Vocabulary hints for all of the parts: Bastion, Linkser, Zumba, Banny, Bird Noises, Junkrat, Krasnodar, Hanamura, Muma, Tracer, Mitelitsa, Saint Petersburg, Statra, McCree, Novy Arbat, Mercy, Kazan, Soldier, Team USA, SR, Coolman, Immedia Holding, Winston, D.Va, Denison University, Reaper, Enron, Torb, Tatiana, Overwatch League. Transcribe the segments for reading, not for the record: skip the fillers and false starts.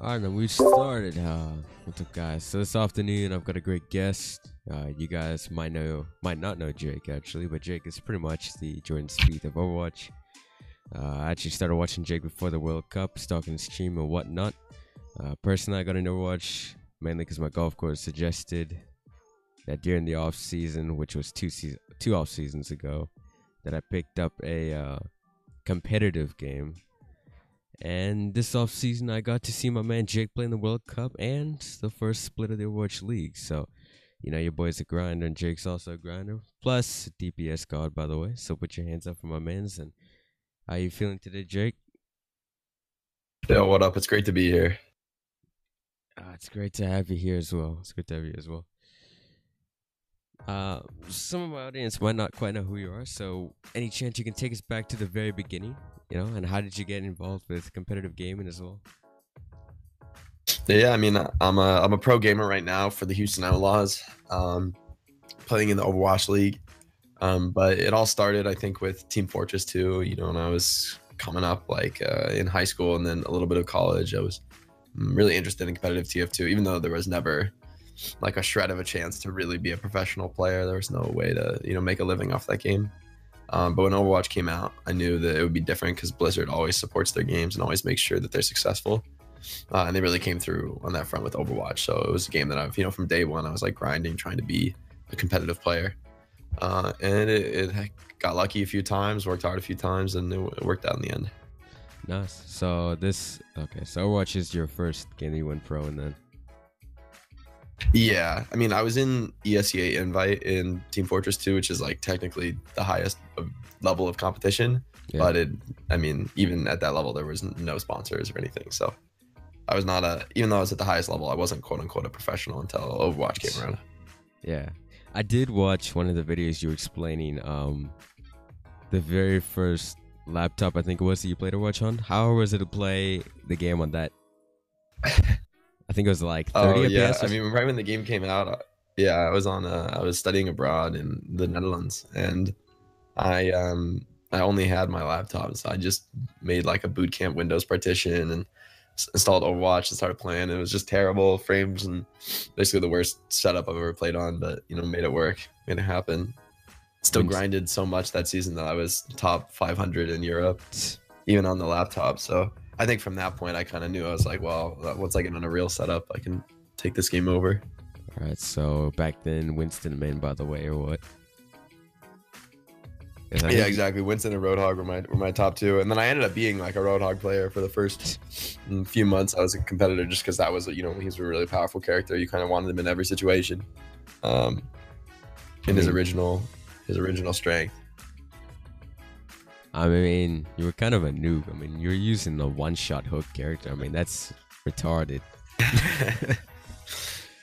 Alright, then we started what's up guys? So this afternoon I've got a great guest. You guys might not know Jake actually, but Jake is pretty much the Jordan Spieth of Overwatch. I actually started watching Jake before the World Cup, stalking stream and whatnot. Personally I got into Overwatch mainly because my golf course suggested that during the off season, which was two off seasons ago, that I picked up a competitive game. And this offseason, I got to see my man Jake play in the World Cup and the first split of the Overwatch League. So, you know, your boy's a grinder and Jake's also a grinder. Plus, DPS God, by the way. So put your hands up for my mans. And how you feeling today, Jake? Yo, what up? It's great to be here. It's great to have you here as well. Some of my audience might not quite know who you are. So any chance you can take us back to the very beginning? You know, and how did you get involved with competitive gaming as well? Yeah, I mean, I'm a pro gamer right now for the Houston Outlaws, playing in the Overwatch League. But it all started, I think, with Team Fortress 2, you know, when I was coming up, like in high school and then a little bit of college. I was really interested in competitive TF2, even though there was never like a shred of a chance to really be a professional player. There was no way to, you know, make a living off that game. But when Overwatch came out, I knew that it would be different because Blizzard always supports their games and always makes sure that they're successful. And they really came through on that front with Overwatch. So it was a game that I've, you know, from day one, I was like grinding, trying to be a competitive player. And it got lucky a few times, worked hard a few times, and it worked out in the end. Nice. So so Overwatch is your first game that you went pro in then? Yeah, I mean, I was in ESEA invite in Team Fortress 2, which is like technically the highest level of competition. Yeah. But even at that level, there was no sponsors or anything. So I was not even though I was at the highest level, I wasn't quote unquote a professional until Overwatch came around. Yeah, I did watch one of the videos you were explaining the very first laptop, I think it was, that you played Overwatch on. How was it to play the game on that? I think it was like 30 FPS. Oh, yeah. I mean, right when the game came out, I was studying abroad in the Netherlands, and I only had my laptop, so I just made like a boot camp Windows partition and installed Overwatch and started playing. It was just terrible frames and basically the worst setup I've ever played on, but, you know, made it work, made it happen. Still grinded so much that season that I was top 500 in Europe, even on the laptop, so... I think from that point, I kind of knew. I was like, well, once I get on a real setup, I can take this game over. All right, so back then, Winston main, by the way, or what? Yeah, exactly. Winston and Roadhog were my top two. And then I ended up being like a Roadhog player for the first few months. I was a competitor just because that was, you know, he was a really powerful character. You kind of wanted him in every situation, in his original strength. I mean, you were kind of a noob. I mean, you're using the one-shot hook character. I mean, that's retarded.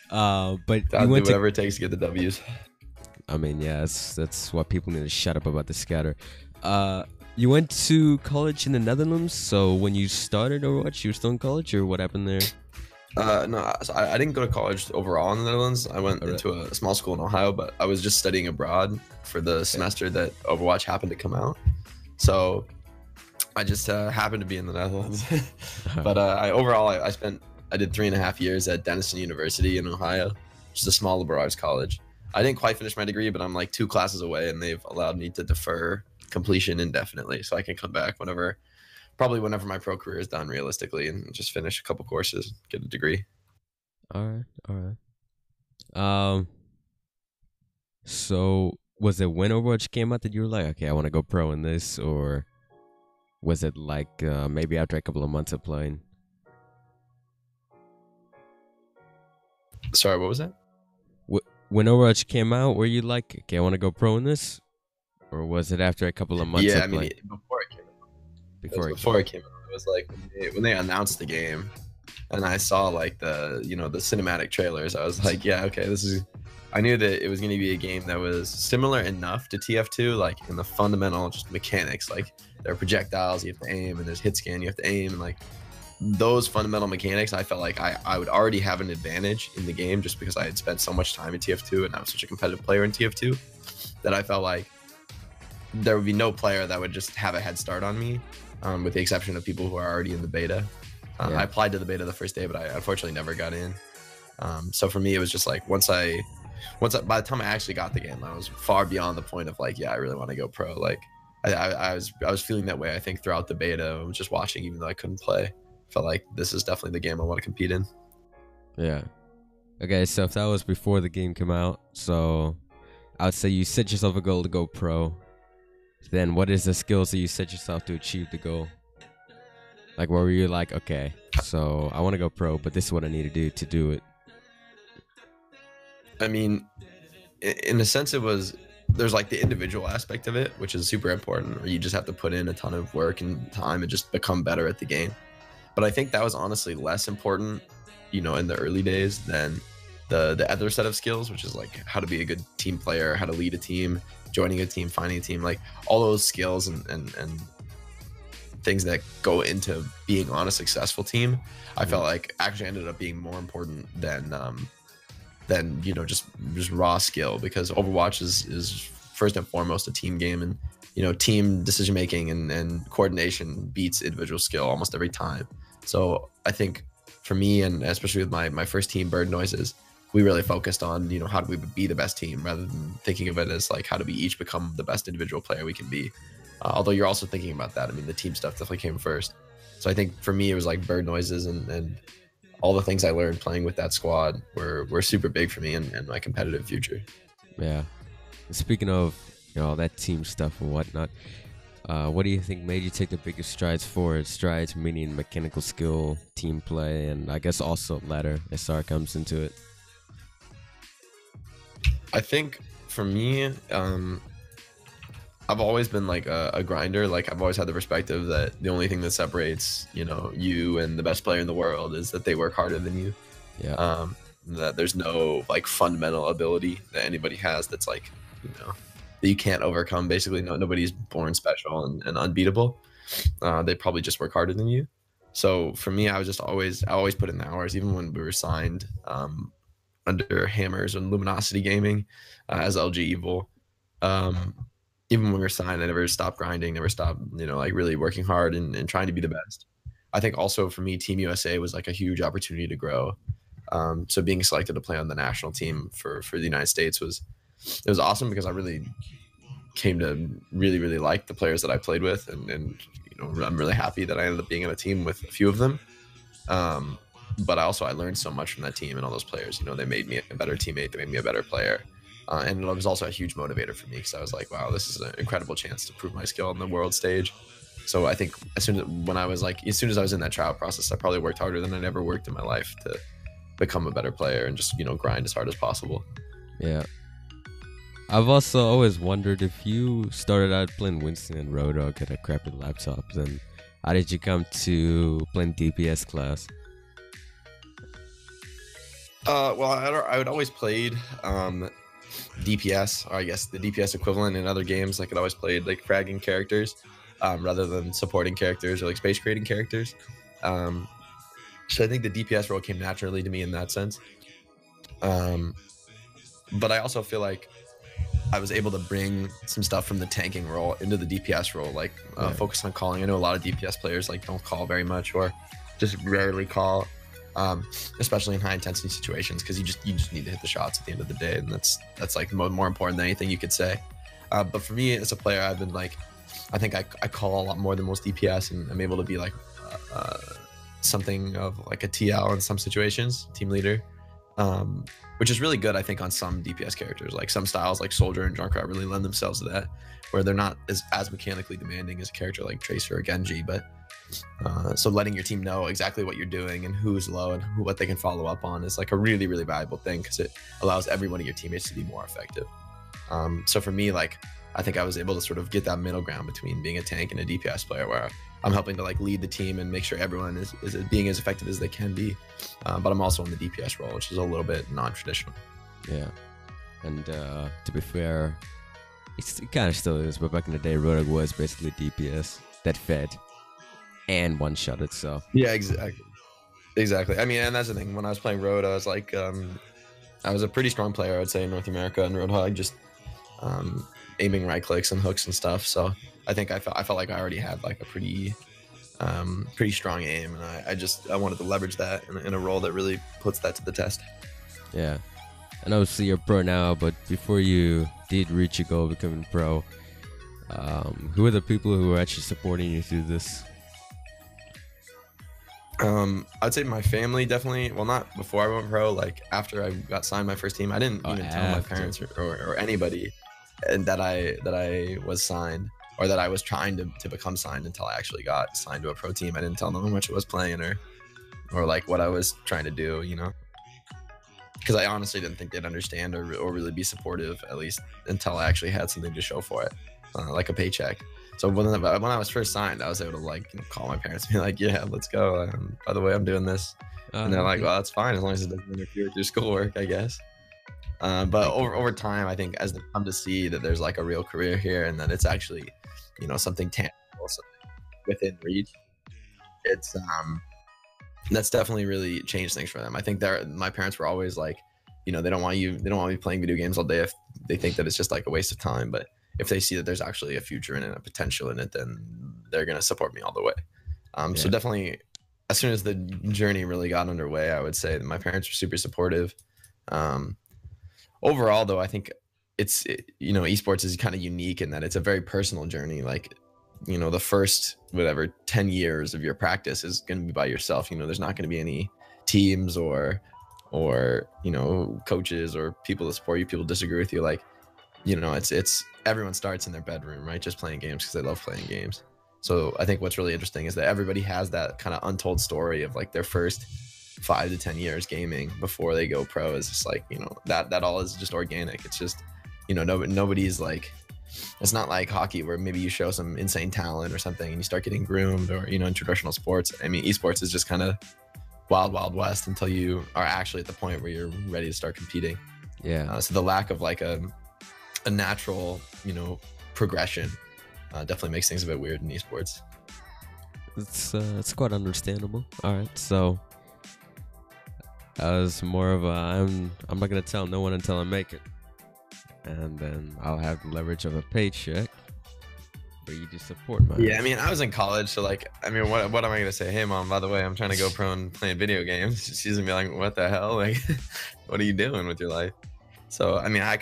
But I'll do whatever it takes to get the W's. I mean, yeah, that's why people need to shut up about the scatter. You went to college in the Netherlands, so when you started Overwatch, you were still in college, or what happened there? No, I didn't go to college overall in the Netherlands. I went into a small school in Ohio, but I was just studying abroad for the semester that Overwatch happened to come out. So I just happened to be in the Netherlands. But I did 3.5 years at Denison University in Ohio, which is a small liberal arts college. I didn't quite finish my degree, but I'm like 2 classes away, and they've allowed me to defer completion indefinitely. So I can come back probably whenever my pro career is done realistically, and just finish a couple courses, get a degree. All right. So... was it when Overwatch came out that you were like, okay, I want to go pro in this? Or was it like maybe after a couple of months of playing? Sorry, what was that? When Overwatch came out, were you like, okay, I want to go pro in this? Or was it after a couple of months of playing? Yeah, I mean, before it came out. It was like when they announced the game and I saw like the cinematic trailers, I was like, yeah, okay, this is... I knew that it was going to be a game that was similar enough to TF2, like in the fundamental just mechanics, like there are projectiles you have to aim and there's hit scan you have to aim, and like those fundamental mechanics, I felt like I would already have an advantage in the game just because I had spent so much time in TF2 and I was such a competitive player in TF2 that I felt like there would be no player that would just have a head start on me, with the exception of people who are already in the beta. I applied to the beta the first day, but I unfortunately never got in. So for me, it was just like once I by the time I actually got the game, I was far beyond the point of like, yeah, I really want to go pro. Like I was feeling that way. I think throughout the beta, I was just watching, even though I couldn't play, felt like this is definitely the game I want to compete in. Yeah. Okay, so if that was before the game came out, so I would say you set yourself a goal to go pro. Then what is the skills that you set yourself to achieve the goal? Like, where were you like, okay, so I want to go pro, but this is what I need to do it? I mean, in a sense, it was, there's like the individual aspect of it, which is super important, where you just have to put in a ton of work and time and just become better at the game. But I think that was honestly less important, you know, in the early days than the other set of skills, which is like how to be a good team player, how to lead a team, joining a team, finding a team, like all those skills and things that go into being on a successful team. I felt like actually ended up being more important than you know, just raw skill, because Overwatch is first and foremost a team game, and you know, team decision making and coordination beats individual skill almost every time. So I think for me, and especially with my first team, Bird Noises, we really focused on, you know, how do we be the best team rather than thinking of it as like how do we each become the best individual player we can be. Although you're also thinking about that. I mean, the team stuff definitely came first. So I think for me, it was like Bird Noises and all the things I learned playing with that squad were super big for me and my competitive future. Yeah. And speaking of, you know, all that team stuff and whatnot, what do you think made you take the biggest strides forward? Strides meaning mechanical skill, team play, and I guess also ladder, as SR comes into it. I think for me, I've always been like a grinder. Like I've always had the perspective that the only thing that separates, you know, you and the best player in the world is that they work harder than you. Yeah. That there's no like fundamental ability that anybody has that's like, you know, that you can't overcome. Basically, nobody's born special and unbeatable. They probably just work harder than you. So for me, I always put in the hours, even when we were signed under Hammers and Luminosity Gaming as LG Evil. Even when we were signed, I never stopped grinding, never stopped, you know, like really working hard and trying to be the best. I think also for me, Team USA was like a huge opportunity to grow. So being selected to play on the national team for the United States was awesome, because I really came to really like the players that I played with, and you know, I'm really happy that I ended up being on a team with a few of them. But I learned so much from that team and all those players. You know, they made me a better teammate, they made me a better player, and it was also a huge motivator for me, because I was like, wow, this is an incredible chance to prove my skill on the world stage. So I think as soon as I was in that trial process, I probably worked harder than I'd ever worked in my life to become a better player and just, you know, grind as hard as possible. Yeah. I've also always wondered, if you started out playing Winston and Roadhog at a crappy laptop, then how did you come to playing DPS class? Well, I would always played DPS, or I guess the DPS equivalent in other games. Like I'd always played like fragging characters rather than supporting characters or like space creating characters. So I think the DPS role came naturally to me in that sense. But I also feel like I was able to bring some stuff from the tanking role into the DPS role, like focus on calling. I know a lot of DPS players like don't call very much, or just rarely call, especially in high intensity situations, because you just need to hit the shots at the end of the day, and that's like more important than anything you could say. But for me as a player, I've been like, I think I call a lot more than most DPS, and I'm able to be like something of like a TL in some situations, team leader. Which is really good, I think, on some DPS characters. Like some styles like Soldier and Junkrat really lend themselves to that, where they're not as mechanically demanding as a character like Tracer or Genji, but so letting your team know exactly what you're doing and who's low and what they can follow up on is like a really valuable thing, because it allows every one of your teammates to be more effective. So for me, like I think I was able to sort of get that middle ground between being a tank and a DPS player, where I'm helping to like lead the team and make sure everyone is being as effective as they can be. But I'm also in the DPS role, which is a little bit non-traditional. Yeah. And to be fair, it kind of still is, but back in the day, Roadhog was basically DPS that fed and one-shot itself. Yeah, exactly. I mean, and that's the thing. When I was playing Road, I was like, I was a pretty strong player, I would say, in North America, and Roadhog just aiming right clicks and hooks and stuff. So I think I felt like I already had like a pretty Pretty strong aim, and I wanted to leverage that in a role that really puts that to the test. Yeah, and obviously you're pro now, but before you did reach your goal of becoming pro, who are the people who are actually supporting you through this? I'd say my family, definitely. Well, not before I went pro, like after I got signed my first team, I didn't even tell my parents or anybody that I was signed, or that I was trying to become signed, until I actually got signed to a pro team. I didn't tell them how much I was playing or like what I was trying to do, you know, because I honestly didn't think they'd understand or really be supportive, at least until I actually had something to show for it, like a paycheck. So when I was first signed, I was able to like call my parents and be like, yeah, let's go. By the way, I'm doing this. And they're like, well, that's fine as long as it doesn't interfere with your schoolwork, I guess. But over time, I think as they come to see that there's like a real career here and that it's actually, you know, something tangible, something within reach, it's that's definitely really changed things for them. I think my parents were always like, you know, they don't want me playing video games all day if they think that it's just like a waste of time. But if they see that there's actually a future in it, a potential in it, then they're gonna support me all the way. Yeah. So definitely, as soon as the journey really got underway, I would say that my parents were super supportive. Overall, though, I think you know, esports is kind of unique in that it's a very personal journey. Like, you know, the first whatever 10 years of your practice is going to be by yourself. You know, there's not going to be any teams or you know, coaches or people that support you, people disagree with you. Like, you know, it's everyone starts in their bedroom, right? Just playing games because they love playing games. So I think what's really interesting is that everybody has that kind of untold story of like their first 5 to 10 years gaming before they go pro. Is just like, you know, that all is just organic. It's just, you know, nobody's like, it's not like hockey where maybe you show some insane talent or something and you start getting groomed, or, you know, in traditional sports. I mean, esports is just kind of wild, wild west until you are actually at the point where you're ready to start competing. Yeah. So the lack of like a natural, you know, progression definitely makes things a bit weird in esports. It's quite understandable. All right, so I was more of a I'm not gonna tell no one until I make it, and then I'll have the leverage of a paycheck. But you just support my I mean, I was in college, so like, I mean, what am I gonna say? Hey, mom, by the way, I'm trying to go pro and playing video games. She's gonna be like, what the hell? Like, what are you doing with your life? So I mean, I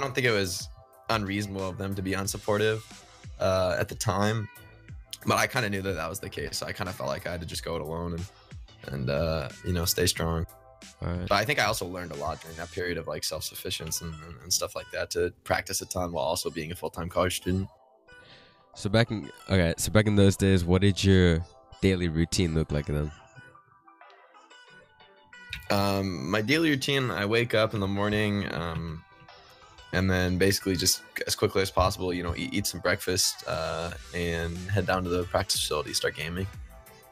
don't think it was unreasonable of them to be unsupportive at the time, but I kind of knew that was the case. So I kind of felt like I had to just go it alone and you know, stay strong. All right. But I think I also learned a lot during that period of like self-sufficiency and stuff like that, to practice a ton while also being a full-time college student. So back in those days, what did your daily routine look like then? My daily routine, I wake up in the morning, and then basically just as quickly as possible, you know, eat some breakfast, and head down to the practice facility, start gaming.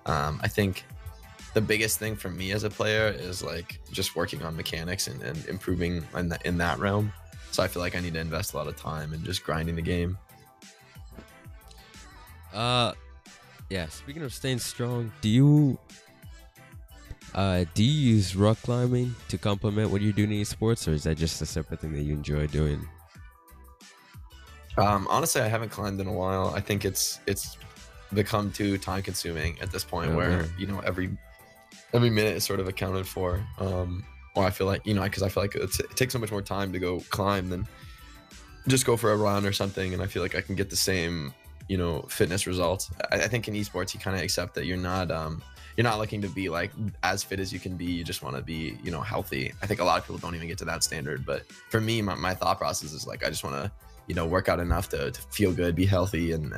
I think the biggest thing for me as a player is like just working on mechanics and improving in that realm. So I feel like I need to invest a lot of time in just grinding the game. Yeah, speaking of staying strong, do you use rock climbing to complement what you're doing in esports, or is that just a separate thing that you enjoy doing? Honestly, I haven't climbed in a while. I think it's become too time consuming at this point, where, you know, every minute is sort of accounted for. Or I feel like, you know, because I feel like it takes so much more time to go climb than just go for a run or something, and I feel like I can get the same, you know, fitness results. I think in esports you kind of accept that you're not looking to be like as fit as you can be. You just want to be, you know, healthy. I think a lot of people don't even get to that standard, but for me, my thought process is like, I just want to, you know, work out enough to feel good, be healthy, and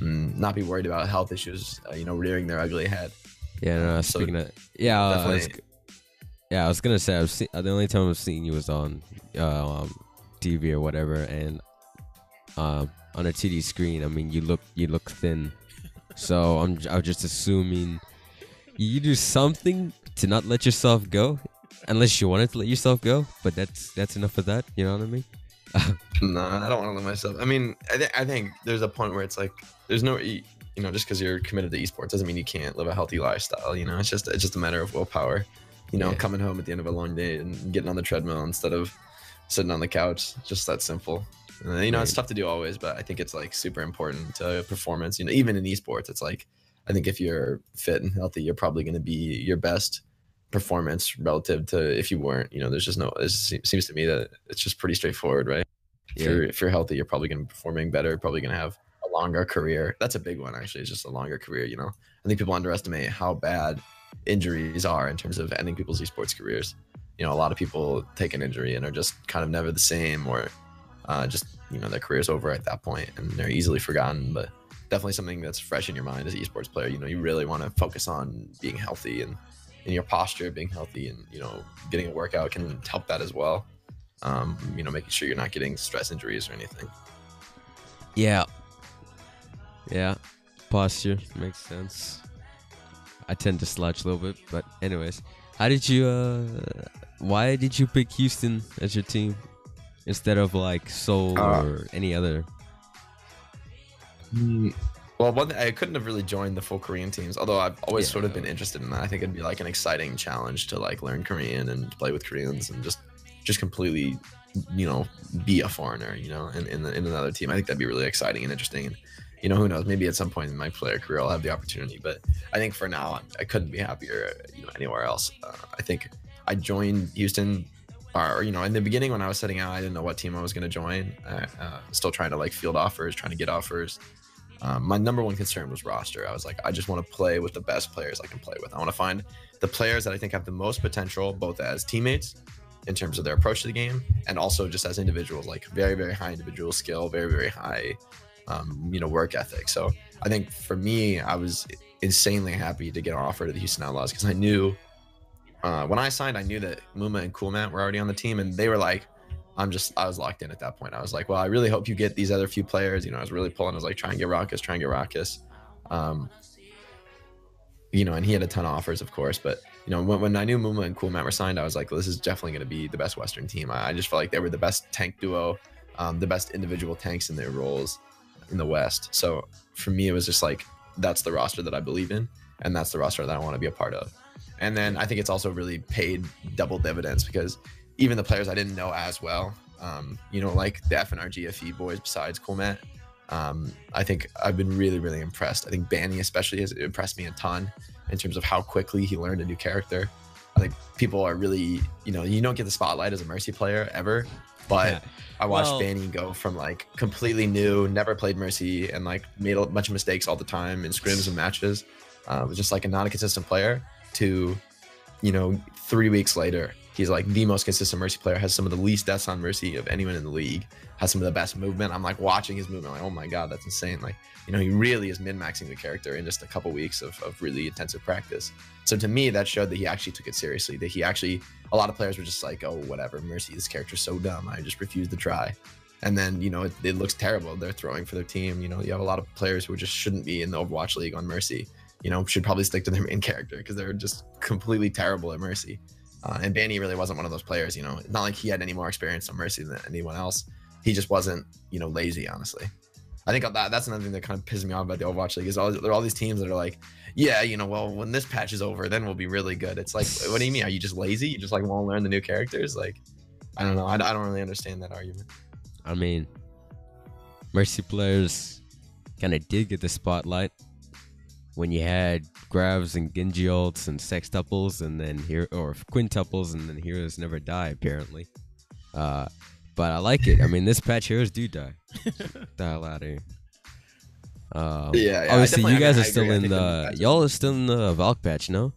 not be worried about health issues, you know, rearing their ugly head. Yeah, no, speaking of, yeah, I was gonna say, the only time I've seen you was on TV or whatever, and on a TD screen. I mean, you look thin, so I'm just assuming you do something to not let yourself go, unless you wanted to let yourself go. But that's enough of that. You know what I mean? No, I don't want to let myself. I mean, I think there's a point where it's like, there's no, you know, just because you're committed to esports doesn't mean you can't live a healthy lifestyle. You know, it's just a matter of willpower. You know, coming home at the end of a long day and getting on the treadmill instead of sitting on the couch. Just that simple. And, you know, it's tough to do always, but I think it's like super important to performance. You know, even in esports, it's like, I think if you're fit and healthy, you're probably going to be your best performance relative to if you weren't. You know, there's just no, it seems to me that it's just pretty straightforward, right? Yeah. If you're healthy, you're probably going to be performing better, probably going to have a longer career. That's a big one, actually. It's just a longer career, you know? I think people underestimate how bad injuries are in terms of ending people's esports careers. You know, a lot of people take an injury and are just kind of never the same, or just, you know, their career's over at that point and they're easily forgotten. But definitely something that's fresh in your mind as an esports player. You know, you really want to focus on being healthy and in your posture, being healthy, and, you know, getting a workout can help that as well. You know, making sure you're not getting stress injuries or anything. Yeah. Yeah. Posture makes sense. I tend to slouch a little bit, but anyways, how did you, why did you pick Houston as your team instead of like Seoul or any other? Well, one thing, I couldn't have really joined the full Korean teams, although I've always sort of been interested in that. I think it'd be like an exciting challenge to like learn Korean and play with Koreans and just completely, you know, be a foreigner, you know, in another team. I think that'd be really exciting and interesting. And, you know, who knows, maybe at some point in my player career, I'll have the opportunity. But I think for now, I couldn't be happier, you know, anywhere else. I think I joined Houston, or, you know, in the beginning when I was setting out, I didn't know what team I was going to join. Still trying to like field offers, trying to get offers. My number one concern was roster. I was like, I just want to play with the best players I can play with. I want to find the players that I think have the most potential, both as teammates in terms of their approach to the game, and also just as individuals, like very, very high individual skill, very, very high you know, work ethic. So I think for me, I was insanely happy to get an offer to the Houston Outlaws, because I knew when I signed, I knew that Muma and Coolman were already on the team, and they were like, I was locked in at that point. I was like, well, I really hope you get these other few players. You know, I was really pulling. I was like, try and get Ruckus. You know, and he had a ton of offers, of course, but you know, when I knew Muma and Coolman were signed, I was like, well, this is definitely going to be the best Western team. I just felt like they were the best tank duo, the best individual tanks in their roles in the West. So for me, it was just like, that's the roster that I believe in, and that's the roster that I want to be a part of. And then I think it's also really paid double dividends, because even the players I didn't know as well, you know, like the FNRGFE boys besides Coolman, I think I've been really, really impressed. I think Banny especially has impressed me a ton in terms of how quickly he learned a new character. I think people are really, you know, you don't get the spotlight as a Mercy player ever, but I watched Banny go from like completely new, never played Mercy, and like made a bunch of mistakes all the time in scrims and matches. Was just like a non-consistent player to, you know, 3 weeks later, he's like the most consistent Mercy player, has some of the least deaths on Mercy of anyone in the league, has some of the best movement. I'm like watching his movement, like, oh my God, that's insane. Like, you know, he really is min-maxing the character in just a couple weeks of really intensive practice. So to me, that showed that he actually took it seriously, that he actually, a lot of players were just like, oh, whatever, Mercy, this character's so dumb, I just refuse to try. And then, you know, it looks terrible. They're throwing for their team. You know, you have a lot of players who just shouldn't be in the Overwatch League on Mercy, you know, should probably stick to their main character because they're just completely terrible at Mercy. And Banny really wasn't one of those players, you know. It's not like he had any more experience on Mercy than anyone else. He just wasn't, you know, lazy, honestly. I think that's another thing that kind of pisses me off about the Overwatch League is there are all these teams that are like, yeah, you know, well, when this patch is over, then we'll be really good. It's like, what do you mean? Are you just lazy? You just like won't learn the new characters? Like, I don't know. I don't really understand that argument. I mean, Mercy players kind of did get the spotlight when you had grabs and Genji ults and sextuples and then quintuples and then heroes never die, apparently. But I like it. I mean, this patch, heroes do die. Die a lot here. Yeah, obviously, you guys are still in the Valk patch, no?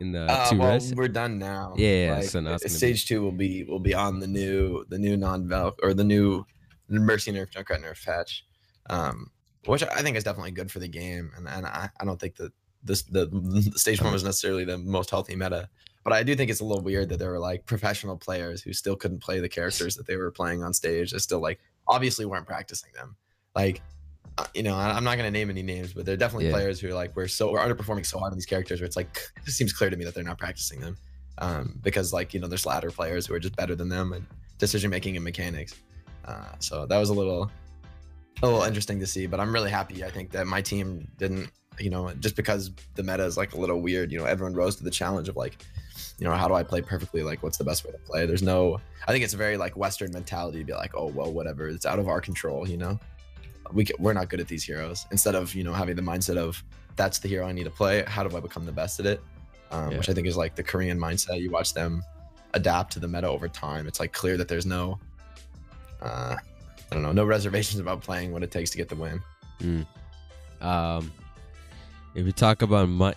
In the two res? We're done now. Yeah, like, so now Stage 2 will be on the new non-Valk, or the new Mercy nerf, Junkrat nerf patch. Which I think is definitely good for the game. And I don't think that the stage 1 was necessarily the most healthy meta. But I do think it's a little weird that there were like professional players who still couldn't play the characters that they were playing on stage. They still like obviously weren't practicing them. Like, you know, I'm not going to name any names, but there are definitely players who are like, we're underperforming so hard on these characters where it's like, it seems clear to me that they're not practicing them. Because like, you know, there's ladder players who are just better than them and decision making and mechanics. So that was a little interesting to see, but I'm really happy. I think that my team didn't you know, just because the meta is like a little weird, you know, everyone rose to the challenge of like, you know, how do I play perfectly? Like, what's the best way to play? There's no, I think it's a very like Western mentality to be like, oh, well, whatever, it's out of our control, you know? We're not good at these heroes. Instead of, you know, having the mindset of, that's the hero I need to play, how do I become the best at it? Which I think is like the Korean mindset. You watch them adapt to the meta over time. It's like clear that there's no, I don't know, no reservations about playing what it takes to get the win. If we talk about I want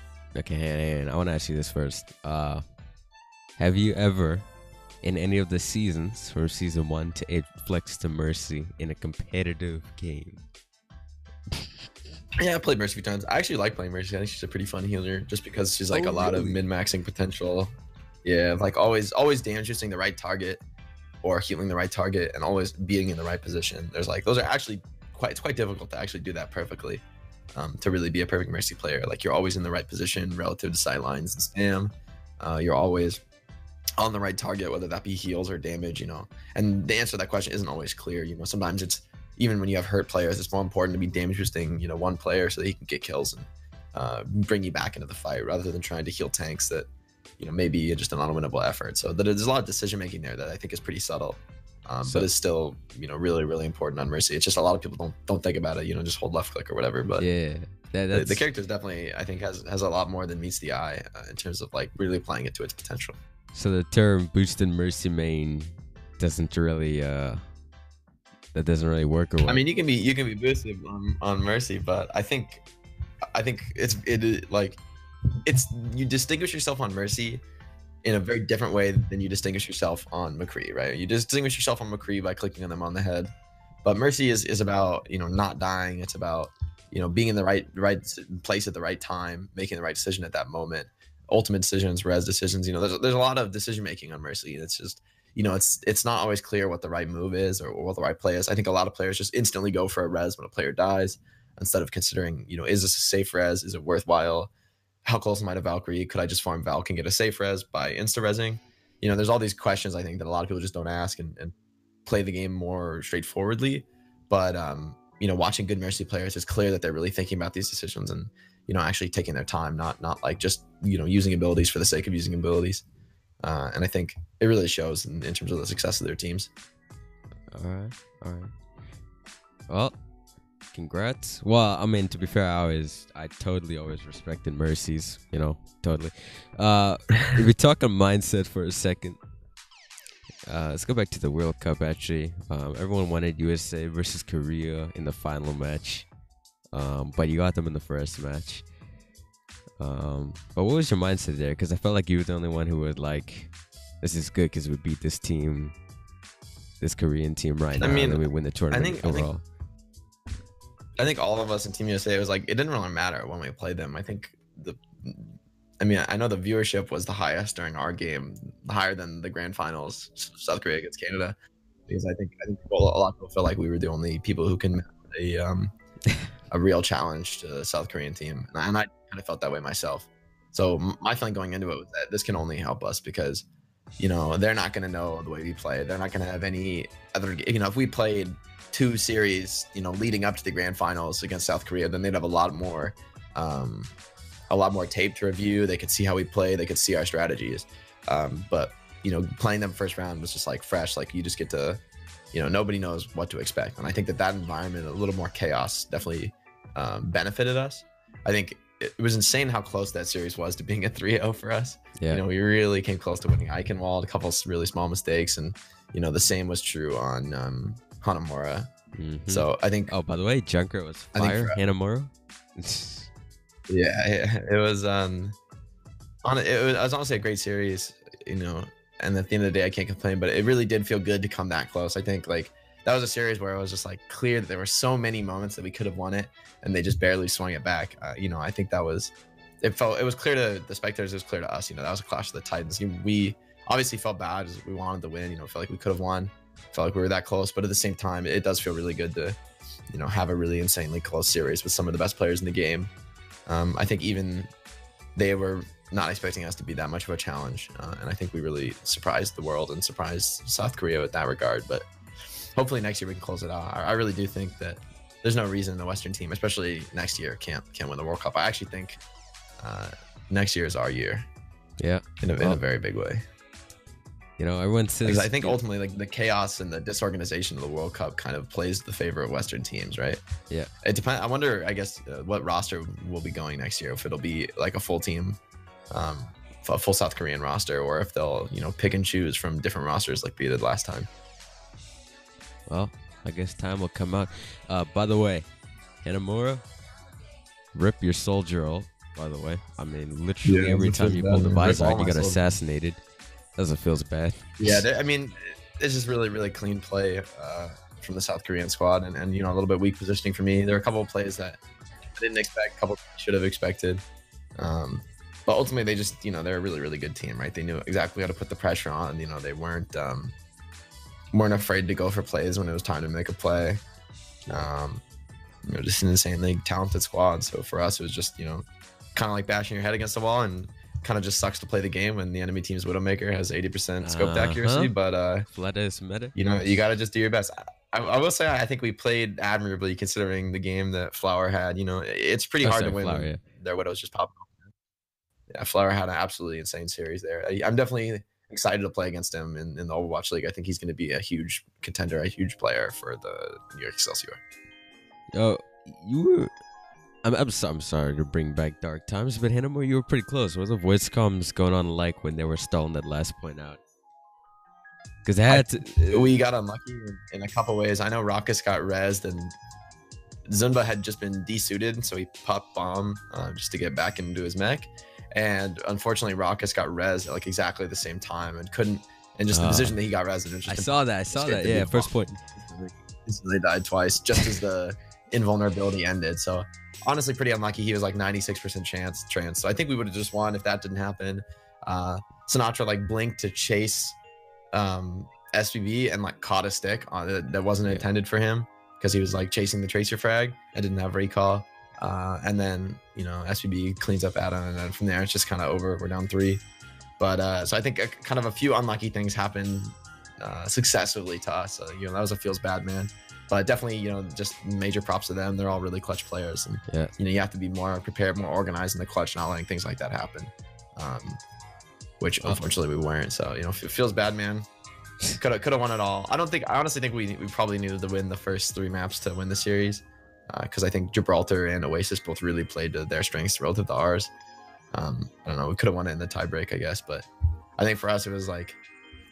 to ask you this first. Have you ever, in any of the seasons, from season 1 to 8, flexed to Mercy in a competitive game? Yeah, I played Mercy a few times. I actually like playing Mercy. I think she's a pretty fun healer just because she's like a lot of min-maxing potential. Yeah, like always damaging the right target or healing the right target and always being in the right position. There's like, those are actually it's quite difficult to actually do that perfectly, to really be a perfect Mercy player. Like you're always in the right position relative to sidelines and spam. You're always on the right target, whether that be heals or damage, you know, and the answer to that question isn't always clear. You know, sometimes it's, even when you have hurt players, it's more important to be damage boosting, you know, one player so that he can get kills and bring you back into the fight rather than trying to heal tanks that, you know, maybe just an unwinnable effort. So there's a lot of decision making there that I think is pretty subtle, but it's still, you know, really, really important on Mercy. It's just a lot of people don't think about it, you know, just hold left click or whatever. But yeah, the character definitely, I think, has a lot more than meets the eye in terms of like really playing it to its potential. So the term boosted Mercy main doesn't really that doesn't really work. Or what? I mean, you can be boosted on Mercy, but I think it's you distinguish yourself on Mercy in a very different way than you distinguish yourself on McCree, right? You distinguish yourself on McCree by clicking on them on the head, but Mercy is about, you know, not dying. It's about, you know, being in the right place at the right time, making the right decision at that moment. Ultimate decisions, res decisions, you know, there's a lot of decision making on Mercy. It's just, you know, it's not always clear what the right move is or what the right play is. I think a lot of players just instantly go for a res when a player dies instead of considering, you know, is this a safe res? Is it worthwhile? How close am I to Valkyrie? Could I just farm Valk and get a safe res by insta-resing? You know, there's all these questions, I think, that a lot of people just don't ask and play the game more straightforwardly. But, you know, watching good Mercy players, it's clear that they're really thinking about these decisions and, you know, actually taking their time, not like just, you know, using abilities for the sake of using abilities. And I think it really shows in terms of the success of their teams. All right. Well, congrats. Well, I mean, to be fair, I totally always respected Mercies, you know, totally. If we talk on mindset for a second, let's go back to the World Cup, actually. Everyone wanted USA versus Korea in the final match, but you got them in the first match. But what was your mindset there? Because I felt like you were the only one who would like, this is good because we beat this team, this Korean team right now, and then we win the tournament overall. I think all of us in Team USA, it was like, it didn't really matter when we played them. I think I know the viewership was the highest during our game, higher than the grand finals, South Korea against Canada, because I think a lot of people felt like we were the only people who can a a real challenge to the South Korean team, and I kind of felt that way myself. So my feeling going into it was that this can only help us because, you know, they're not going to know the way we play. They're not going to have any other, you know, if we played two series, you know, leading up to the grand finals against South Korea, then they'd have a lot more tape to review. They could see how we play. They could see our strategies. But, you know, playing them first round was just like fresh. Like you just get to, you know, nobody knows what to expect. And I think that environment, a little more chaos, definitely benefited us. I think it was insane how close that series was to being a 3-0 for us. Yeah. You know, we really came close to winning Eichenwald, a couple of really small mistakes. And, you know, the same was true on Hanamura. Mm-hmm. So I think... Oh, by the way, Junkrat was fire, Hanamura. Yeah, it was... it was honestly a great series, you know, and at the end of the day, I can't complain, but it really did feel good to come that close. I think, like, that was a series where it was just like clear that there were so many moments that we could have won it and they just barely swung it back. You know, I think that was, it was clear to the spectators, it was clear to us, you know, that was a clash of the Titans. We obviously felt bad as we wanted to win, you know, felt like we could have won, felt like we were that close, but at the same time, it does feel really good to, you know, have a really insanely close series with some of the best players in the game. I think even they were not expecting us to be that much of a challenge. And I think we really surprised the world and surprised South Korea with that regard, but hopefully next year we can close it out. I really do think that there's no reason the Western team, especially next year, can't win the World Cup. I actually think next year is our year. Yeah, in a very big way. You know, everyone says, because I think ultimately, like, the chaos and the disorganization of the World Cup kind of plays the favor of Western teams, right? Yeah. It depends. I wonder, I guess, what roster will be going next year. If it'll be like a full team, a full South Korean roster, or if they'll, you know, pick and choose from different rosters like we did last time. Well, I guess time will come out. By the way, Hanamura, rip your soldier old. By the way, I mean, literally every time you pull the visor, you got assassinated. Doesn't feel as bad. Yeah, I mean, it's just really, really clean play from the South Korean squad, and you know, a little bit weak positioning for me. There are a couple of plays that I didn't expect, a couple I should have expected, but ultimately they just, you know, they're a really, really good team, right? They knew exactly how to put the pressure on. You know, they weren't afraid to go for plays when it was time to make a play. You know, just an insanely talented squad. So for us, it was just, you know, kind of like bashing your head against the wall, and kind of just sucks to play the game when the enemy team's Widowmaker has 80% scoped accuracy, but you know, you gotta just do your best. I will say, I think we played admirably considering the game that Flower had. You know, it's pretty hard to win Flower, when their Widows just popping off. Yeah, Flower had an absolutely insane series there. I'm definitely excited to play against him in the Overwatch League. I think he's going to be a huge contender, a huge player for the New York Excelsior. Oh, you were... I'm sorry to bring back dark times, but Hanamura, you were pretty close. What was the voice comms going on like when they were stalling that last point out? Because we got unlucky in a couple ways. I know Ruckus got rezzed, and Zumba had just been desuited, so he popped bomb just to get back into his mech. And unfortunately, Ruckus got rezzed at like exactly the same time and couldn't. And just the position that he got rezzed. I saw that. Yeah, first point. Instantly died twice, just as the invulnerability ended. So honestly, pretty unlucky. He was like 96% chance. So I think we would have just won if that didn't happen. Sinatra like blinked to chase SVB and like caught a stick on it that wasn't intended for him, because he was like chasing the Tracer frag and didn't have recall. And then, you know, SVB cleans up Adam, and then from there it's just kind of over. We're down 3. But so I think kind of a few unlucky things happened successively to us. So, you know, that was a feels bad, man. But definitely, you know, just major props to them. They're all really clutch players. And, you know, you have to be more prepared, more organized in the clutch, not letting things like that happen, which unfortunately we weren't. So, you know, it feels bad, man. Could have won it all. I honestly think we probably needed to win the first 3 maps to win the series, because I think Gibraltar and Oasis both really played to their strengths relative to ours. I don't know. We could have won it in the tiebreak, I guess. But I think for us, it was like,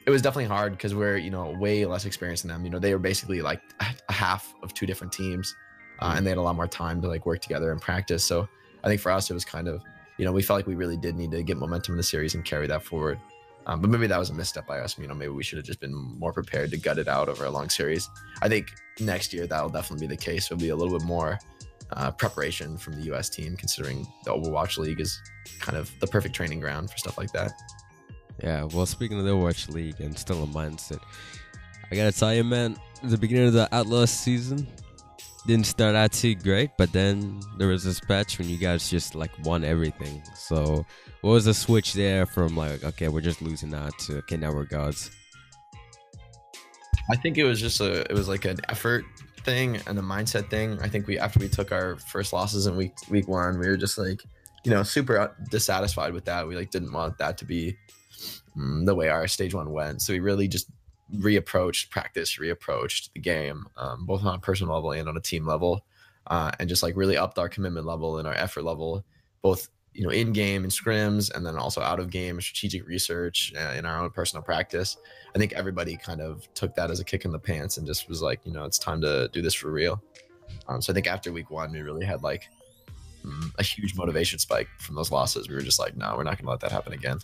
it was definitely hard because we're, you know, way less experienced than them. You know, they were basically like a half of 2 different teams, and they had a lot more time to like work together and practice. So I think for us, it was kind of, you know, we felt like we really did need to get momentum in the series and carry that forward. But maybe that was a misstep by us. You know, maybe we should have just been more prepared to gut it out over a long series. I think next year that'll definitely be the case. It'll be a little bit more preparation from the U.S. team, considering the Overwatch League is kind of the perfect training ground for stuff like that. Yeah, well, speaking of the Overwatch League and still a mindset, I gotta tell you, man, the beginning of the Outlaws season didn't start out too great, but then there was this patch when you guys just like won everything. So what was the switch there from like, okay, we're just losing out to, okay, now we're gods? I think it was just it was like an effort thing and a mindset thing. I think after we took our first losses in week 1, we were just like, you know, super dissatisfied with that. We like didn't want that to be the way our stage 1 went, so we really just reapproached the game, both on a personal level and on a team level, and just like really upped our commitment level and our effort level, both, you know, in game and scrims, and then also out of game strategic research in our own personal practice. I think everybody kind of took that as a kick in the pants and just was like, you know, it's time to do this for real. So I think after week 1 we really had like a huge motivation spike from those losses. We were just like, no, we're not gonna let that happen again.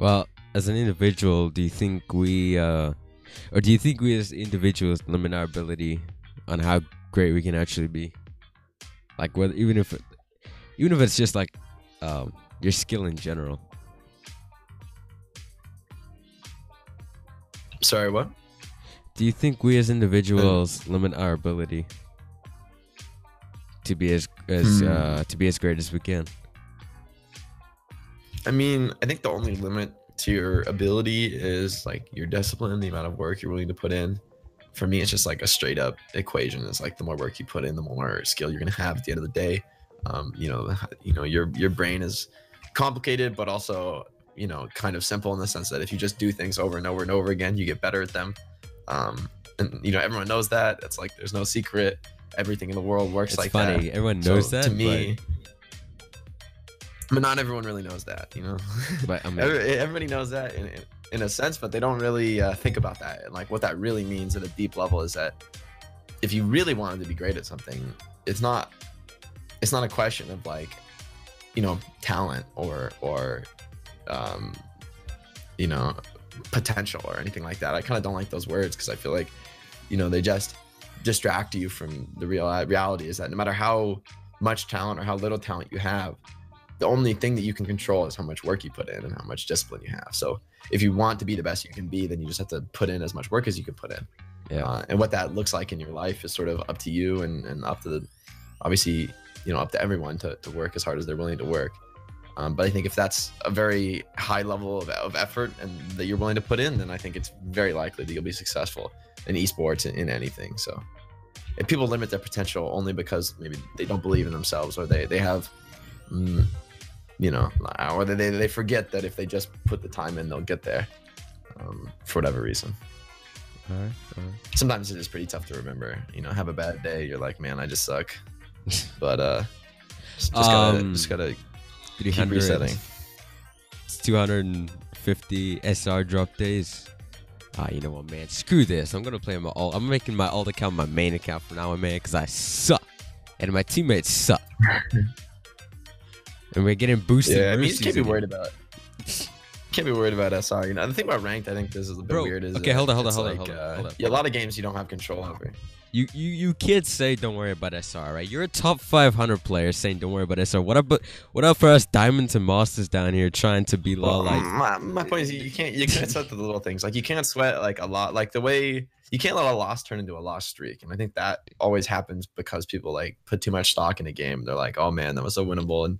Well, as an individual, do you think we as individuals limit our ability on how great we can actually be? Like, whether even if it's just like your skill in general. Sorry, what? Do you think we as individuals limit our ability to be as great as we can? I mean, I think the only limit to your ability is like your discipline, the amount of work you're willing to put in. for me, it's just like a straight up equation. It's like the more work you put in, the more skill you're gonna have at the end of the day. Your brain is complicated, but also, you know, kind of simple in the sense that if you just do things over and over and over again, you get better at them. And you know, everyone knows that. It's like there's no secret. Everything in the world works like that. It's funny. Everyone knows that. To me, but not everyone really knows that, you know. But I mean, everybody knows that in a sense, but they don't really think about that. And like what that really means at a deep level is that if you really wanted to be great at something, it's not a question of like, you know, talent or you know, potential or anything like that. I kind of don't like those words because I feel like, you know, they just distract you from the reality is that no matter how much talent or how little talent you have, the only thing that you can control is how much work you put in and how much discipline you have. So if you want to be the best you can be, then you just have to put in as much work as you can put in. Yeah. And what that looks like in your life is sort of up to you and up to the, obviously, you know, up to everyone to work as hard as they're willing to work. But I think if that's a very high level of effort and that you're willing to put in, then I think it's very likely that you'll be successful in esports and in anything. So if people limit their potential only because maybe they don't believe in themselves or they have, you know, or they forget that if they just put the time in, they'll get there, for whatever reason. All right. Sometimes it is pretty tough to remember, you know, have a bad day. You're like, man, I just suck. But just gotta keep resetting. It's 250 SR drop days. You know what, man? Screw this. I'm gonna play my alt. I'm making my alt account my main account from now on, man, because I suck and my teammates suck. And we're getting boosted. Yeah, I mean, you can't be worried about it. Can't be worried about SR. You know, the thing about ranked, I think this is a bit weird. Is okay, hold on. Yeah, a lot of games you don't have control over. You kids say don't worry about SR, right? You're a top 500 player saying don't worry about SR. What up for us diamonds and masters down here trying to be low? Like my point is you can't sweat the little things. Like you can't sweat like a lot, like the way you can't let a loss turn into a loss streak. And I think that always happens because people like put too much stock in a game. They're like, oh man, that was so winnable and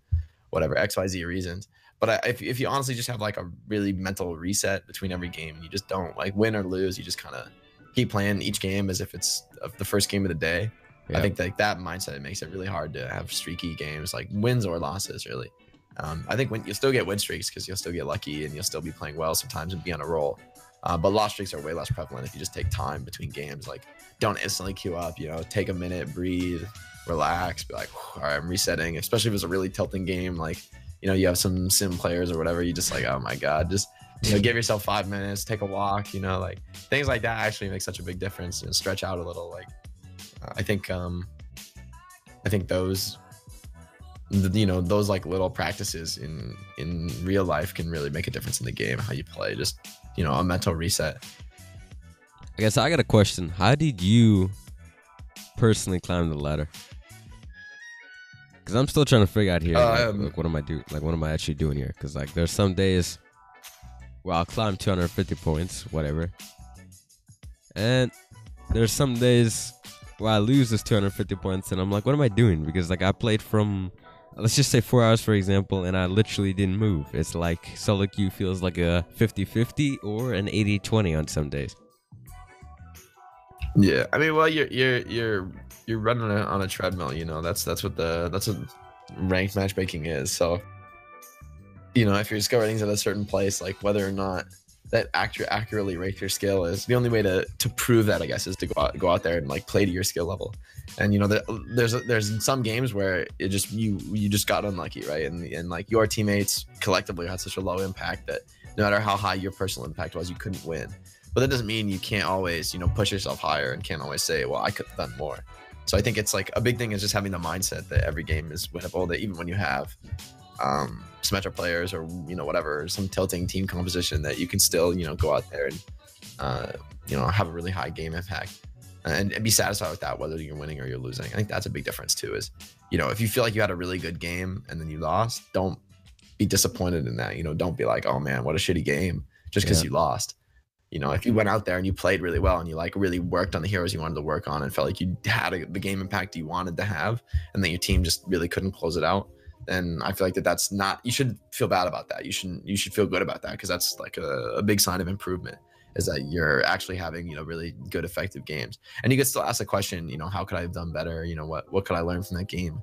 whatever XYZ reasons. But if you honestly just have like a really mental reset between every game, you just don't like win or lose. You just kind of keep playing each game as if it's the first game of the day. Yeah. I think like that mindset makes it really hard to have streaky games, like wins or losses, really. I think when you'll still get win streaks because you'll still get lucky and you'll still be playing well sometimes and be on a roll. But loss streaks are way less prevalent if you just take time between games. Like don't instantly queue up, you know, take a minute, breathe, relax, be like, all right, I'm resetting. Especially if it's a really tilting game, like, you know, you have some sim players or whatever, you just like, oh my god, just, you know, give yourself 5 minutes, take a walk, you know, like things like that actually make such a big difference. And stretch out a little. Like I think those, you know, those like little practices in real life can really make a difference in the game, how you play, just, you know, a mental reset. I guess I got a question. How did you personally climb the ladder? Because I'm still trying to figure out here, like what am I actually doing here? Because like there's some days where I'll climb 250 points, whatever, and there's some days where I lose this 250 points and I'm like, what am I doing? Because like I played from, let's just say 4 hours for example, and I literally didn't move. It's like solo queue feels like a 50-50 or an 80-20 on some days. Yeah, I mean, well, you're running on a treadmill, you know. That's what ranked matchmaking is. So, you know, if your skill rating's at a certain place, like whether or not that accurately rate your skill is the only way to prove that, I guess, is to go out there and like play to your skill level. And you know, there's some games where it just you just got unlucky, right? And like your teammates collectively had such a low impact that no matter how high your personal impact was, you couldn't win. But that doesn't mean you can't always, you know, push yourself higher and can't always say, well, I could have done more. So I think it's like a big thing is just having the mindset that every game is winnable, that even when you have symmetric players or, you know, whatever, some tilting team composition, that you can still, you know, go out there and, you know, have a really high game impact and be satisfied with that, whether you're winning or you're losing. I think that's a big difference too is, you know, if you feel like you had a really good game and then you lost, don't be disappointed in that. You know, don't be like, oh man, what a shitty game just because you lost. You know, if you went out there and you played really well and you like really worked on the heroes you wanted to work on and felt like you had the game impact you wanted to have, and then your team just really couldn't close it out, then I feel like that's not, you should feel bad about that. You should feel good about that because that's like a big sign of improvement. is that you're actually having, you know, really good, effective games. And you could still ask the question, you know, how could I have done better? You know, what could I learn from that game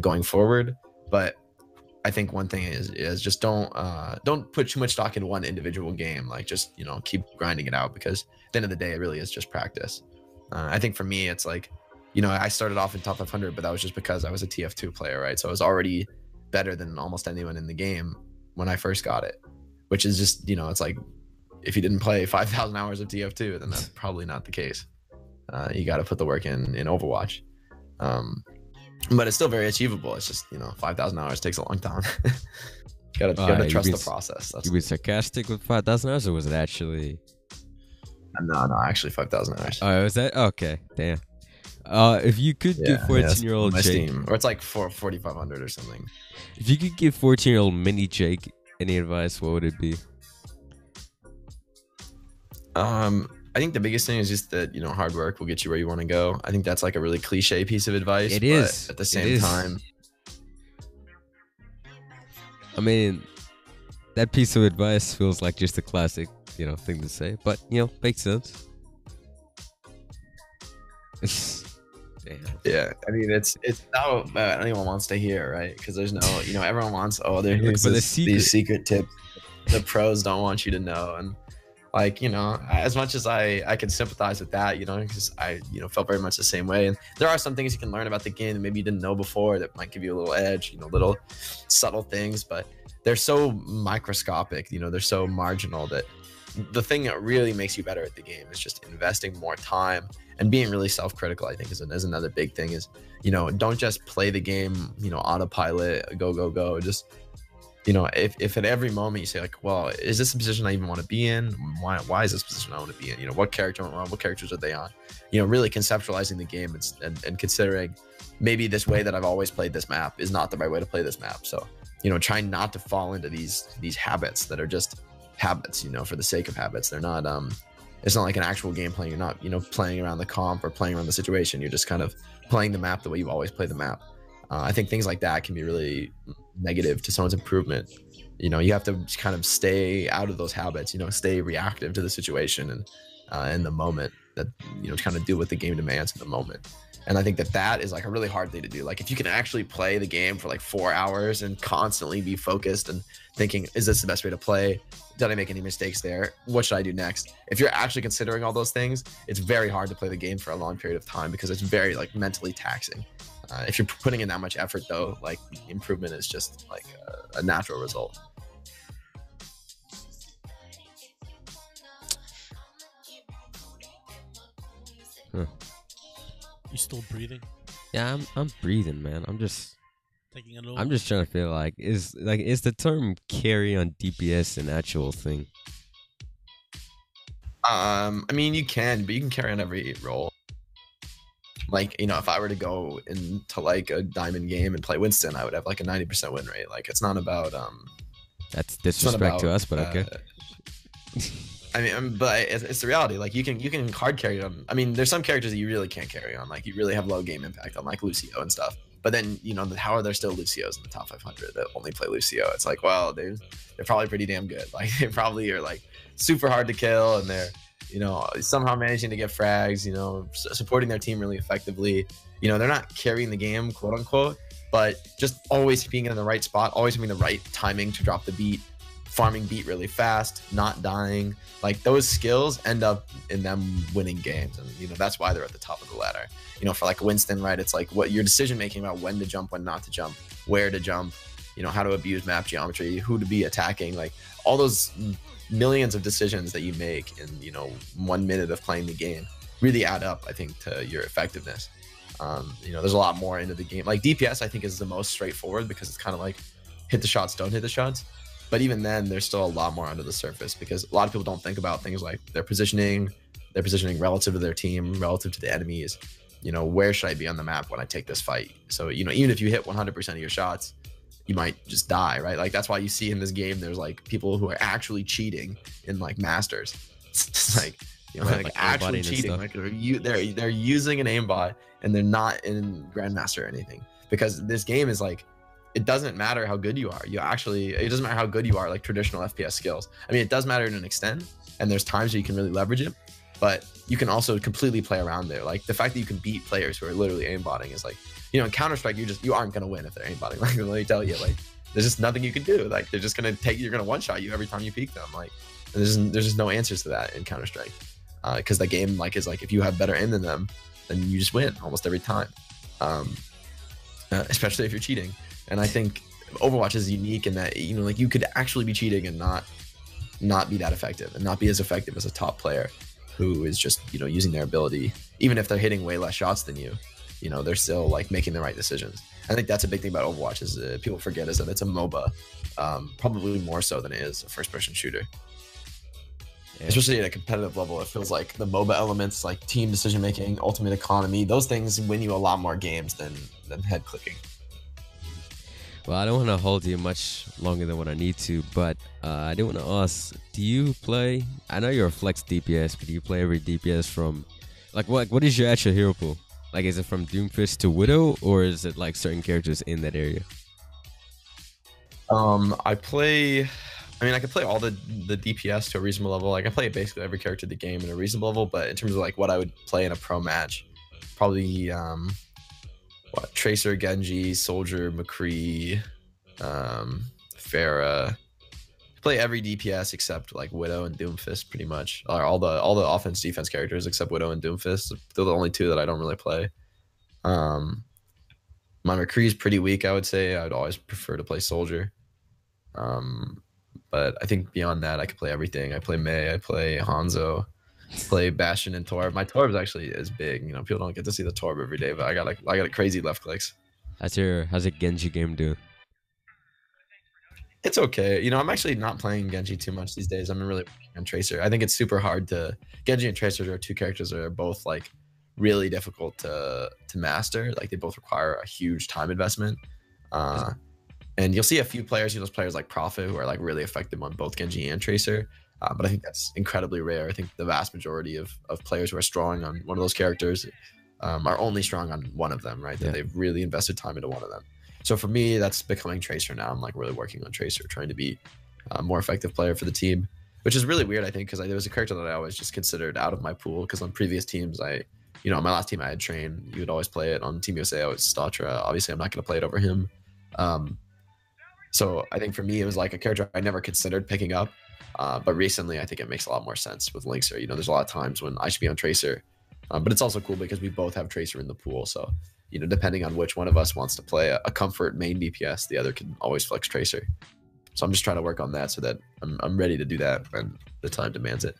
going forward? But I think one thing is just don't put too much stock in one individual game. Like, just, you know, keep grinding it out, because at the end of the day, it really is just practice. I think for me, it's like, you know, I started off in top 500, but that was just because I was a TF2 player, right? So I was already better than almost anyone in the game when I first got it, which is just, you know, it's like, if you didn't play 5,000 hours of TF2, then that's probably not the case. You got to put the work in Overwatch. But it's still very achievable. It's just, you know, 5,000 hours takes a long time. Gotta trust the process. That's, you were sarcastic with 5,000 hours, or was it actually? No, actually 5,000 hours. Oh, was that? Okay, damn. If you could give 14-year-old Jake... Steam. Or it's like 4,500 or something. If you could give 14-year-old mini Jake any advice, what would it be? I think the biggest thing is just that, you know, hard work will get you where you want to go. I think that's like a really cliche piece of advice. It is. But at the same time, I mean, that piece of advice feels like just a classic, you know, thing to say, but, you know, makes sense. Damn. Yeah, I mean, it's not anyone wants to hear, right? Because there's no, you know, everyone wants, oh, there's these secret tips the pros don't want you to know. And like, you know, as much as I can sympathize with that, you know, because I, you know, felt very much the same way. And there are some things you can learn about the game that maybe you didn't know before that might give you a little edge, you know, little subtle things, but they're so microscopic, you know, they're so marginal that the thing that really makes you better at the game is just investing more time and being really self-critical, I think, is another big thing is, you know, don't just play the game, you know, autopilot, go. Just, you know, if at every moment you say like, well, is this the position I even want to be in? Why is this position I want to be in? You know, what character am I on? What characters are they on? You know, really conceptualizing the game and considering maybe this way that I've always played this map is not the right way to play this map. So, you know, trying not to fall into these habits that are just habits, you know, for the sake of habits. They're not, it's not like an actual game playing. You're not, you know, playing around the comp or playing around the situation. You're just kind of playing the map the way you've always played the map. I think things like that can be really negative to someone's improvement. You know, you have to kind of stay out of those habits, you know, stay reactive to the situation and in the moment, that, you know, kind of do what the game demands in the moment. And I think that is like a really hard thing to do. Like, if you can actually play the game for like 4 hours and constantly be focused and thinking, is this the best way to play? Did I make any mistakes there? What should I do next? If you're actually considering all those things, it's very hard to play the game for a long period of time, because it's very like mentally taxing. If you're putting in that much effort though, like, improvement is just like a natural result. Huh. You still breathing? Yeah, I'm breathing, man. I'm just taking a little. I'm just trying to feel like, is the term carry on DPS an actual thing? I mean, you can, but you can carry on every role. Like, you know, if I were to go into like a diamond game and play Winston, I would have like a 90% win rate. Like, it's not about That's disrespect to us, but okay. I mean, but it's the reality. Like, you can hard carry on. I mean, there's some characters that you really can't carry on. Like, you really have low game impact on, like, Lucio and stuff. But then, you know, how are there still Lucios in the top 500 that only play Lucio? It's like, well, they're probably pretty damn good. Like, they probably are like super hard to kill, and they're, you know, somehow managing to get frags. You know, supporting their team really effectively. You know, they're not carrying the game, quote unquote, but just always being in the right spot, always having the right timing to drop the beat, farming beat really fast, not dying. Like, those skills end up in them winning games, and, you know, that's why they're at the top of the ladder. You know, for like Winston, right, it's like what your decision making about when to jump, when not to jump, where to jump, you know, how to abuse map geometry, who to be attacking, like all those millions of decisions that you make in, you know, 1 minute of playing the game really add up, I think, to your effectiveness. You know, there's a lot more into the game. Like, DPS, I think, is the most straightforward, because it's kind of like hit the shots, don't hit the shots. But even then, there's still a lot more under the surface, because a lot of people don't think about things like their positioning relative to their team, relative to the enemies. You know, where should I be on the map when I take this fight? So, you know, even if you hit 100% of your shots, you might just die, right? Like, that's why you see in this game, there's like people who are actually cheating in like Masters. It's like, you know, like actually cheating. Like, they're using an aimbot, and they're not in Grandmaster or anything, because this game is like, it doesn't matter how good you are. It doesn't matter how good you are, like traditional FPS skills. I mean, it does matter to an extent, and there's times where you can really leverage it, but you can also completely play around there. Like the fact that you can beat players who are literally aimbotting is like, you know, in Counter-Strike, you aren't gonna win if they're aimbotting. Like, let me tell you, like, there's just nothing you can do. Like, they're just gonna take, you're gonna one-shot you every time you peek them. Like, and there's just no answers to that in Counter-Strike. Cause the game is like, if you have better aim than them, then you just win almost every time. Especially if you're cheating. And I think Overwatch is unique in that, you know, like you could actually be cheating and not be that effective, and not be as effective as a top player who is just, you know, using their ability. Even if they're hitting way less shots than you, you know, they're still like making the right decisions. I think that's a big thing about Overwatch is people forget is that it's a MOBA, probably more so than it is a first-person shooter. Yeah. Especially at a competitive level, it feels like the MOBA elements, like team decision making, ultimate economy, those things win you a lot more games than head clicking. Well, I don't want to hold you much longer than what I need to, but I do want to ask, do you play, I know you're a flex DPS, but do you play every DPS from, like, what is your actual hero pool? Like, is it from Doomfist to Widow, or is it like certain characters in that area? I could play all the DPS to a reasonable level. Like, I play basically every character in the game in a reasonable level, but in terms of like what I would play in a pro match, probably Tracer, Genji, Soldier, McCree, Farah. Play every DPS except like Widow and Doomfist, pretty much. Or all the offense defense characters except Widow and Doomfist. They're the only two that I don't really play. My McCree is pretty weak, I would say. I'd always prefer to play Soldier. But I think beyond that, I could play everything. I play Mei, I play Hanzo, play Bastion and Torb. My Torb actually is big. You know, people don't get to see the Torb every day, but I got crazy left clicks. How's your Genji game do? It's okay. You know, I'm actually not playing Genji too much these days. I'm really working on Tracer. I think it's super hard to. Genji and Tracer are two characters that are both like really difficult to master. Like they both require a huge time investment. And you'll see a few players, like Prophet, who are like really effective on both Genji and Tracer. But I think that's incredibly rare. I think the vast majority of players who are strong on one of those characters are only strong on one of them, right? Yeah. That they've really invested time into one of them. So for me, that's becoming Tracer now. I'm like really working on Tracer, trying to be a more effective player for the team, which is really weird, I think, because there was a character that I always just considered out of my pool, because on previous teams, my last team I had Train, you would always play it. On Team USA, I was Statra. Obviously, I'm not going to play it over him. So I think for me, it was like a character I never considered picking up. But recently, I think it makes a lot more sense with Linkser. You know, there's a lot of times when I should be on Tracer. But it's also cool because we both have Tracer in the pool. So, you know, depending on which one of us wants to play a comfort main DPS, the other can always flex Tracer. So I'm just trying to work on that so that I'm ready to do that when the time demands it.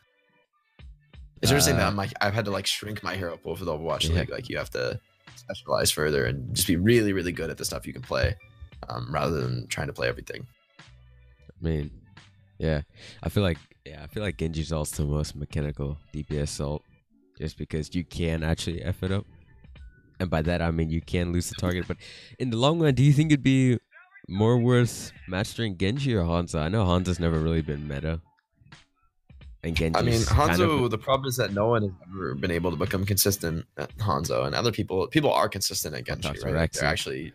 It's interesting that I've had to like shrink my hero pool for the Overwatch League. Like you have to specialize further and just be really, really good at the stuff you can play. Rather than trying to play everything. I mean, yeah, I feel like Genji's also the most mechanical DPS salt, just because you can actually F it up, and by that I mean you can lose the target. But in the long run, do you think it'd be more worth mastering Genji or Hanzo? I know Hanzo's never really been meta, and Genji's Hanzo. The problem is that no one has ever been able to become consistent at Hanzo, and other people are consistent at Genji, right? Like they're actually.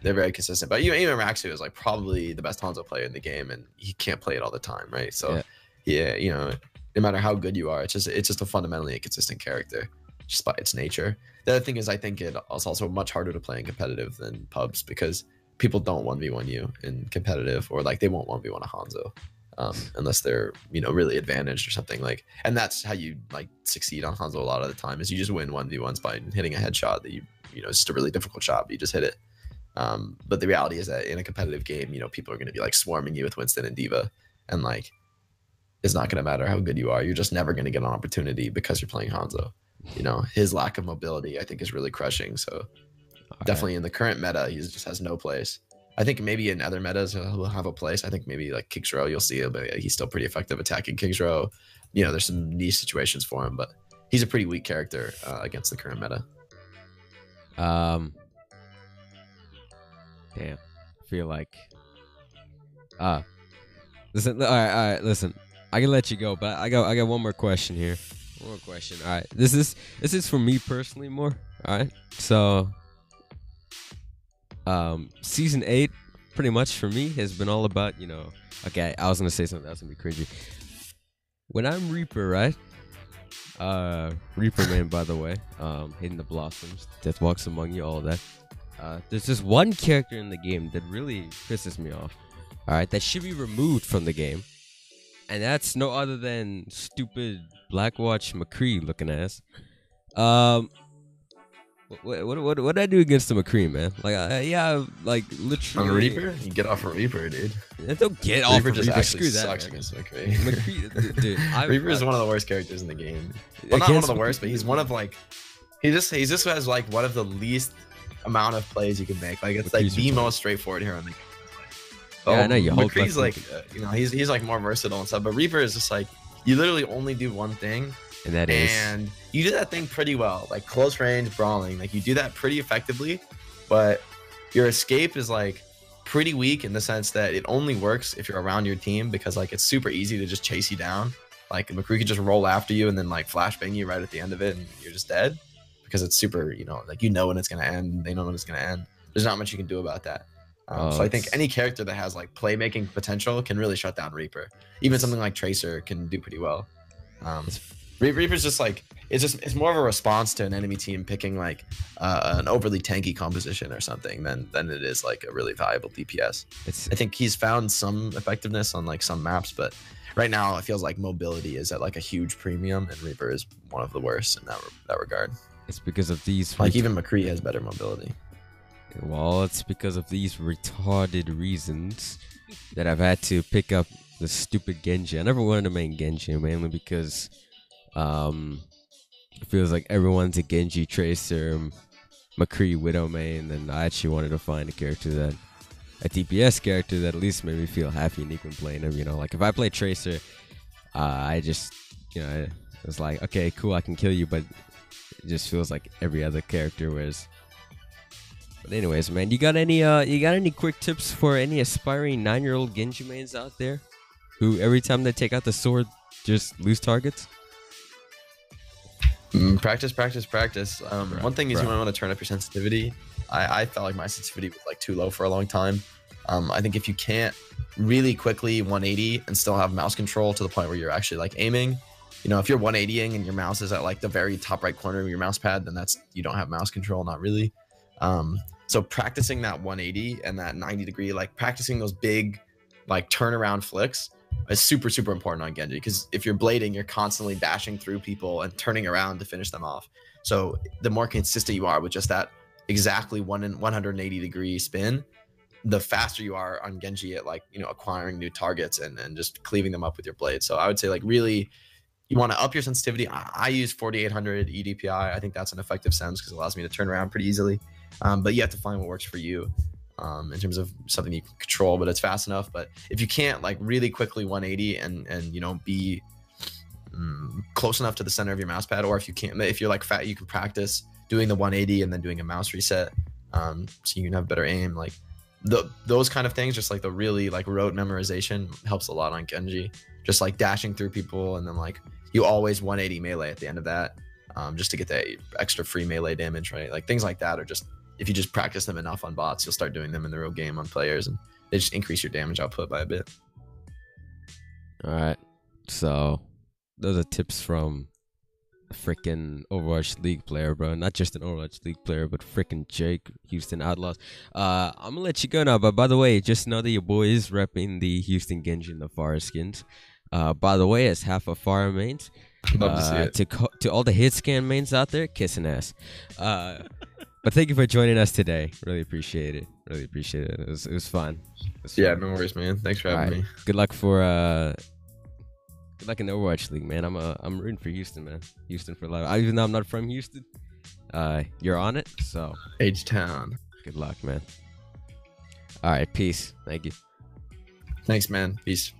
They're very consistent, but even Raxu is like probably the best Hanzo player in the game, and he can't play it all the time, right? So, yeah you know, no matter how good you are, it's just a fundamentally inconsistent character, just by its nature. The other thing is, I think it's also much harder to play in competitive than pubs because people don't 1v1 you in competitive, or like they won't 1v1 a Hanzo unless they're really advantaged or something like. And that's how you like succeed on Hanzo a lot of the time is you just win 1v1s by hitting a headshot that it's just a really difficult shot, but you just hit it. But the reality is that in a competitive game, people are going to be like swarming you with Winston and D.Va, and like it's not going to matter how good you are. You're just never going to get an opportunity because you're playing Hanzo. His lack of mobility, I think, is really crushing. So definitely in the current meta, he just has no place. I think maybe in other metas he'll have a place. I think maybe like Kick's Row, you'll see him, but he's still pretty effective attacking Kick's Row. There's some niche situations for him, but he's a pretty weak character against the current meta. Damn, I feel like listen. All right. Listen, I can let you go, but I got one more question here. One more question. All right, this is for me personally more. All right, so Season 8, pretty much for me, has been all about, you know... Okay, I was going to say something that was going to be cringy. When I'm Reaper, right? Reaper man, by the way. Hidden the Blossoms, Death Walks Among You, all of that. There's just one character in the game that really pisses me off. Alright, that should be removed from the game. And that's no other than stupid Blackwatch McCree looking ass. What did I do against the McCree, man? Like, yeah, like literally. On Reaper, you get off a Reaper, dude. Don't get off Reaper. Just Reaper. Actually screw sucks that, against McCree. McCree, dude. Reaper is one of the worst characters in the game. Well, not one of the worst, but he's one of like, he just has like one of the least amount of plays you can make. Like, it's McCree's like the playing. Most straightforward hero in the game. So, yeah, I know you. McCree's like, you know, he's like more versatile and stuff, but Reaper is just like, you literally only do one thing. And that is. And you do that thing pretty well, like close range brawling. Like you do that pretty effectively, but your escape is like pretty weak in the sense that it only works if you're around your team because like it's super easy to just chase you down. Like McCree could just roll after you and then like flashbang you right at the end of it and you're just dead because it's super, you know, like you know when it's going to end and they know when it's going to end. There's not much you can do about that. So I think any character that has like playmaking potential can really shut down Reaper. Even something like Tracer can do pretty well. Reaper's just like, it's more of a response to an enemy team picking like an overly tanky composition or something than it is like a really valuable DPS. I think he's found some effectiveness on like some maps, but right now it feels like mobility is at like a huge premium and Reaper is one of the worst in that regard. It's because of these. Like even McCree has better mobility. Well, it's because of these retarded reasons that I've had to pick up the stupid Genji. I never wanted to main Genji mainly because... it feels like everyone's a Genji, Tracer, McCree, Widow main, and I actually wanted to find a character that, a DPS character that at least made me feel half unique when playing him, you know, like if I play Tracer, I just, you know, it was like, okay, cool, I can kill you, but it just feels like every other character was, but anyways, man, you got any quick tips for any aspiring 9-year-old Genji mains out there who every time they take out the sword, just lose targets? Practice, practice, practice. One thing is you might want to turn up your sensitivity. I felt like my sensitivity was like too low for a long time. I think if you can't really quickly 180 and still have mouse control to the point where you're actually like aiming, you know, if you're 180ing and your mouse is at like the very top right corner of your mouse pad, then that's, you don't have mouse control, not really. So practicing that 180 and that 90 degree, like practicing those big like turnaround flicks, is super, super important on Genji because if you're blading, you're constantly dashing through people and turning around to finish them off. So the more consistent you are with just that exactly 180 degree spin, the faster you are on Genji at like, you know, acquiring new targets and just cleaving them up with your blade. So I would say like really, you want to up your sensitivity. I use 4800 EDPI. I think that's an effective sense because it allows me to turn around pretty easily. But you have to find what works for you. In terms of something you can control, but it's fast enough. But if you can't like really quickly 180 and you know be close enough to the center of your mouse pad, or if you can't, if you're like fat, you can practice doing the 180 and then doing a mouse reset, so you can have better aim. Like those kind of things, just like the really like rote memorization helps a lot on Genji. Just like dashing through people and then like you always 180 melee at the end of that, just to get that extra free melee damage, right? Like things like that are just. If you just practice them enough on bots, you'll start doing them in the real game on players, and they just increase your damage output by a bit. All right. So those are tips from a freaking Overwatch League player, bro. Not just an Overwatch League player, but freaking Jake, Houston Outlaws. I'm going to let you go now, but by the way, just know that your boy is repping the Houston Genji and the Fire skins. By the way, as half a Fire mains, love to see it. To all the hit scan mains out there, kissing ass. But thank you for joining us today. Really appreciate it. Really appreciate it. It was fun. It was fun. No worries, man. Thanks for having me. Good luck for good luck in the Overwatch League, man. I'm rooting for Houston, man. Houston for life. Even though I'm not from Houston, you're on it. So H-Town. Good luck, man. All right, peace. Thank you. Thanks, man. Peace.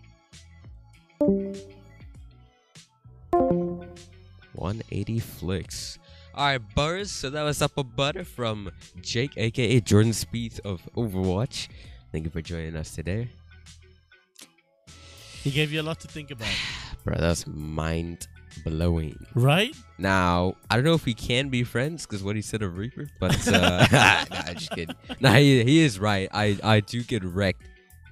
180 flicks. Alright, Burrs, so that was Up a Butter from Jake, aka Jordan Spieth of Overwatch. Thank you for joining us today. He gave you a lot to think about. Bro, that was mind blowing. Right? Now, I don't know if we can be friends because what he said of Reaper, but nah, just kidding. Nah, he is right. I do get wrecked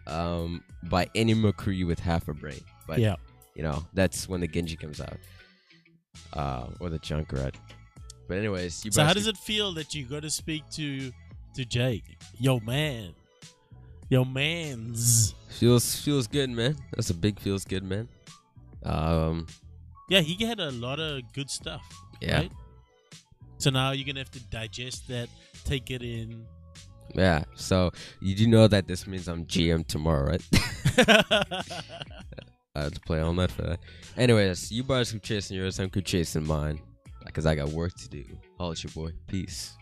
by any McCree with half a brain. But, yeah, you know, that's when the Genji comes out. Or the Junkrat. But anyways. So how does it feel that you got to speak to Jake? Yo, man. Yo, mans. Feels good, man. That's a big feels good, man. Yeah, he had a lot of good stuff. Yeah. Right? So now you're going to have to digest that, take it in. Yeah. So you do know that this means I'm GM tomorrow, right? I have to play all night for that. Anyways, you bars keep chasing yours. I'm keep chasing mine because I got work to do. Holla at your boy. Peace.